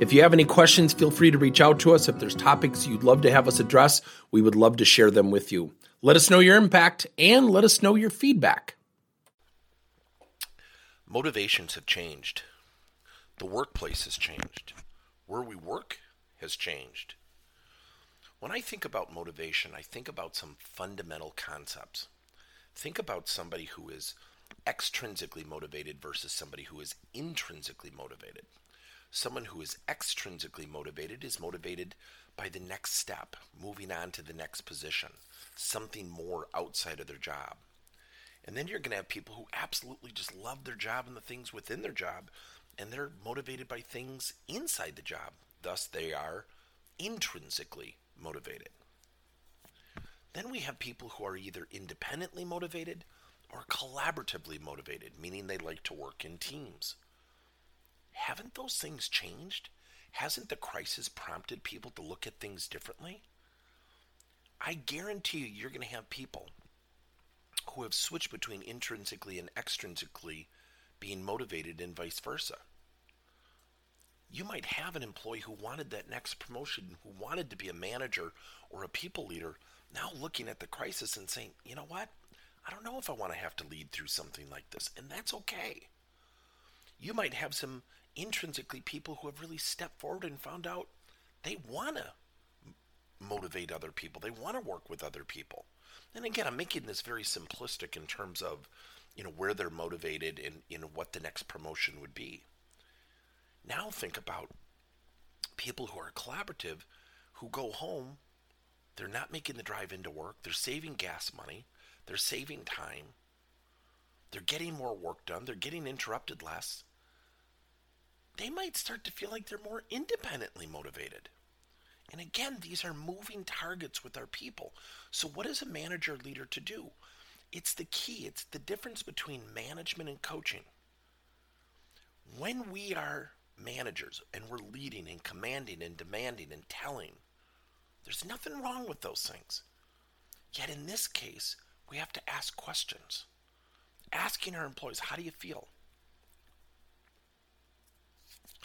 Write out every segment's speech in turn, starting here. If you have any questions, feel free to reach out to us. If there's topics you'd love to have us address, we would love to share them with you. Let us know your impact and let us know your feedback. Motivations have changed. The workplace has changed. Where we work has changed. When I think about motivation, I think about some fundamental concepts. Think about somebody who is extrinsically motivated versus somebody who is intrinsically motivated. Someone who is extrinsically motivated is motivated by the next step, moving on to the next position, something more outside of their job. And then you're going to have people who absolutely just love their job and the things within their job, and they're motivated by things inside the job. Thus, they are intrinsically motivated. Then we have people who are either independently motivated or collaboratively motivated, meaning they like to work in teams. Haven't those things changed? Hasn't the crisis prompted people to look at things differently? I guarantee you, you're going to have people who have switched between intrinsically and extrinsically being motivated and vice versa. You might have an employee who wanted that next promotion, who wanted to be a manager or a people leader, now looking at the crisis and saying, you know what? I don't know if I want to have to lead through something like this, and that's okay. You might have some intrinsically people who have really stepped forward and found out they want to motivate other people. They want to work with other people. And again, I'm making this very simplistic in terms of, where they're motivated and, what the next promotion would be. Now think about people who are collaborative, who go home, they're not making the drive into work, they're saving gas money, they're saving time, they're getting more work done, they're getting interrupted less. They might start to feel like they're more independently motivated. And again, these are moving targets with our people. So what is a manager leader to do? It's the key. It's the difference between management and coaching. When we are managers and we're leading and commanding and demanding and telling, there's nothing wrong with those things. Yet in this case, we have to ask questions. Asking our employees, how do you feel?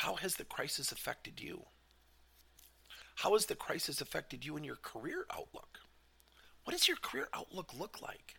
How has the crisis affected you? How has the crisis affected you in your career outlook? What does your career outlook look like?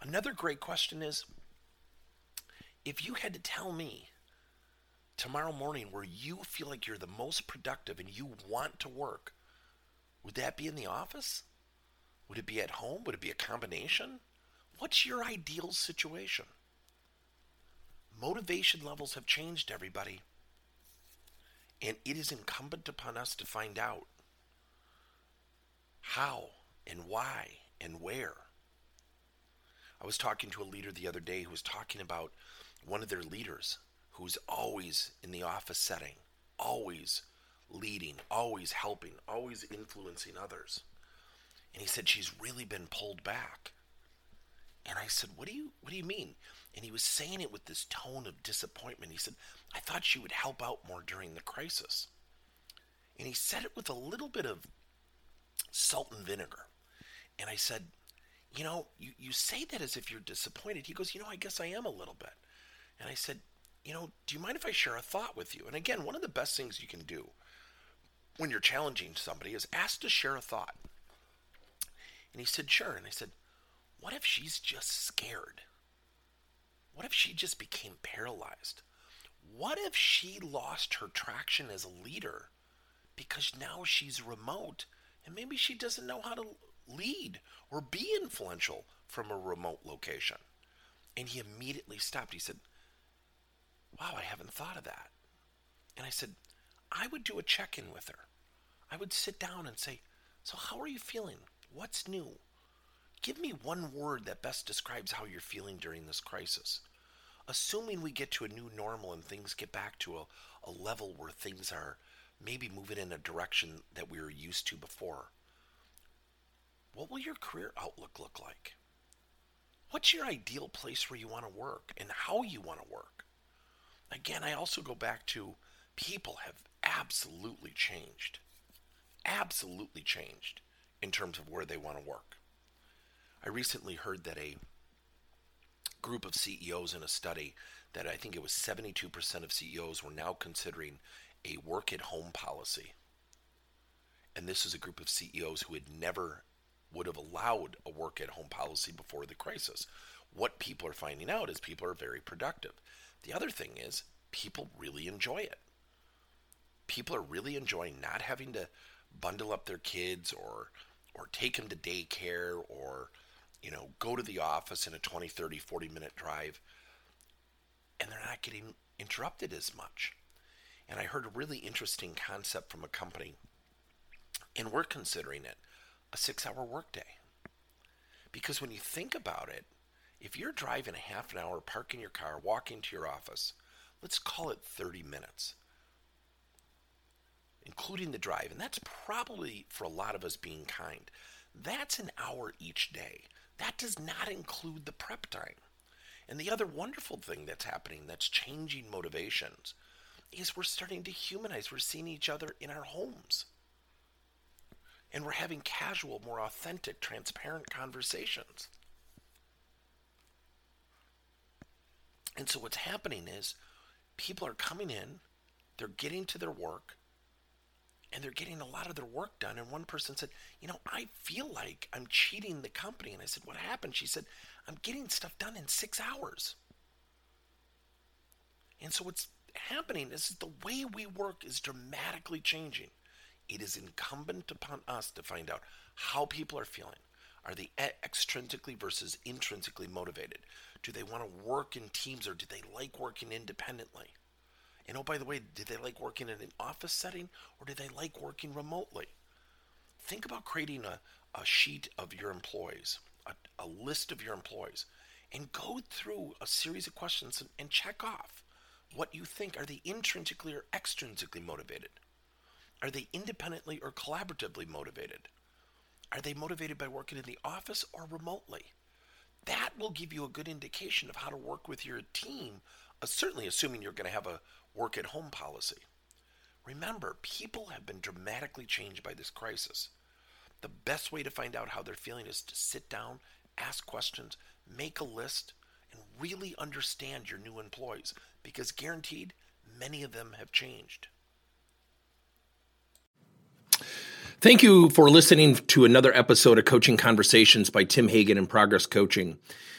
Another great question is, if you had to tell me tomorrow morning where you feel like you're the most productive and you want to work, would that be in the office? Would it be at home? Would it be a combination? What's your ideal situation? Motivation levels have changed, everybody. And it is incumbent upon us to find out how and why and where. I was talking to a leader the other day who was talking about one of their leaders who's always in the office setting, always leading, always helping, always influencing others. And he said she's really been pulled back. And I said, what do you mean? And he was saying it with this tone of disappointment. He said, I thought she would help out more during the crisis. And he said it with a little bit of salt and vinegar. And I said, you say that as if you're disappointed. He goes, I guess I am a little bit. And I said, do you mind if I share a thought with you? And again, one of the best things you can do when you're challenging somebody is ask to share a thought. And he said, sure. And I said, what if she's just scared? What if she just became paralyzed? What if she lost her traction as a leader because now she's remote and maybe she doesn't know how to lead or be influential from a remote location? And he immediately stopped. He said, wow, I haven't thought of that. And I said, I would do a check-in with her. I would sit down and say, so how are you feeling? What's new? Give me one word that best describes how you're feeling during this crisis. Assuming we get to a new normal and things get back to a level where things are maybe move it in a direction that we were used to before. What will your career outlook look like? What's your ideal place where you want to work and how you want to work? Again, I also go back to people have absolutely changed. Absolutely changed in terms of where they want to work. I recently heard that a group of CEOs in a study that I think it was 72% of CEOs were now considering a work at home policy. And this is a group of CEOs who had never would have allowed a work at home policy before the crisis. What people are finding out is people are very productive. The other thing is people really enjoy it. People are really enjoying not having to bundle up their kids or take them to daycare or, you know, go to the office in a 20, 30, 40-minute drive, and they're not getting interrupted as much. And I heard a really interesting concept from a company, and we're considering it, a 6-hour workday. Because when you think about it, if you're driving a half an hour, parking your car, walking to your office, let's call it 30 minutes, including the drive. And that's probably, for a lot of us being kind, that's an hour each day. That does not include the prep time. And the other wonderful thing that's happening that's changing motivations is we're starting to humanize. We're seeing each other in our homes. And we're having casual, more authentic, transparent conversations. And so what's happening is people are coming in, they're getting to their work, and they're getting a lot of their work done. And one person said, you know, I feel like I'm cheating the company. And I said, what happened? She said, I'm getting stuff done in 6 hours. And so what's happening is the way we work is dramatically changing. It is incumbent upon us to find out how people are feeling. Are they extrinsically versus intrinsically motivated? Do they want to work in teams or do they like working independently? And oh, by the way, do they like working in an office setting or do they like working remotely? Think about creating a sheet of your employees, a list of your employees, and go through a series of questions and check off what you think. Are they intrinsically or extrinsically motivated? Are they independently or collaboratively motivated? Are they motivated by working in the office or remotely? That will give you a good indication of how to work with your team, certainly assuming you're going to have a work at home policy. Remember, people have been dramatically changed by this crisis. The best way to find out how they're feeling is to sit down, ask questions, make a list, and really understand your new employees, because guaranteed, many of them have changed. Thank you for listening to another episode of Coaching Conversations by Tim Hagen and Progress Coaching.